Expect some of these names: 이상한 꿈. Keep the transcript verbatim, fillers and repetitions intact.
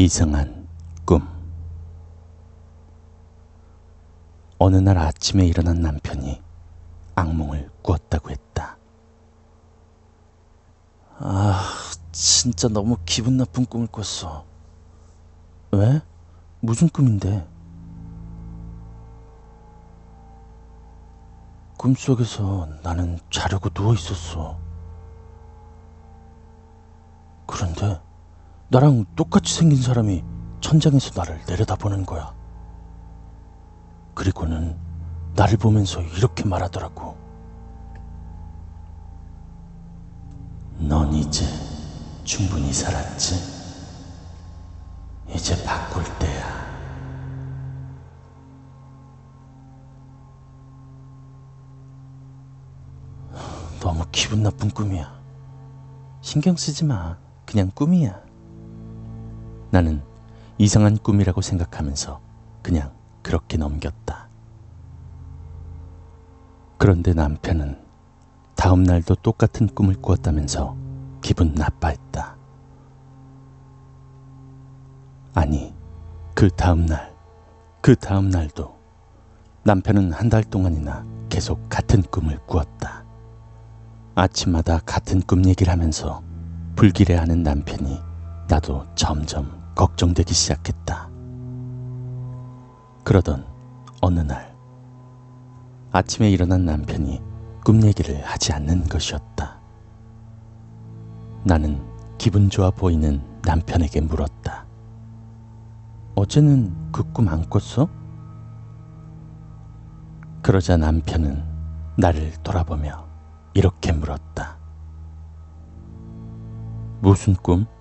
이상한 꿈. 어느 날 아침에 일어난 남편이 악몽을 꾸었다고 했다. 아, 진짜 너무 기분 나쁜 꿈을 꿨어. 왜? 무슨 꿈인데? 꿈속에서 나는 자려고 누워있었어. 그런데 나랑 똑같이 생긴 사람이 천장에서 나를 내려다보는 거야. 그리고는 나를 보면서 이렇게 말하더라고. 넌 이제 충분히 살았지? 이제 바꿀 때야. 너무 기분 나쁜 꿈이야. 신경 쓰지 마. 그냥 꿈이야. 나는 이상한 꿈이라고 생각하면서 그냥 그렇게 넘겼다. 그런데 남편은 다음 날도 똑같은 꿈을 꾸었다면서 기분 나빠했다. 아니, 그 다음 날, 그 다음 날도 남편은 한 달 동안이나 계속 같은 꿈을 꾸었다. 아침마다 같은 꿈 얘기를 하면서 불길해하는 남편이 나도 점점 걱정되기 시작했다. 그러던 어느 날 아침에 일어난 남편이 꿈 얘기를 하지 않는 것이었다. 나는 기분 좋아 보이는 남편에게 물었다. 어제는 그 꿈 안 꿨어? 그러자 남편은 나를 돌아보며 이렇게 물었다. 무슨 꿈?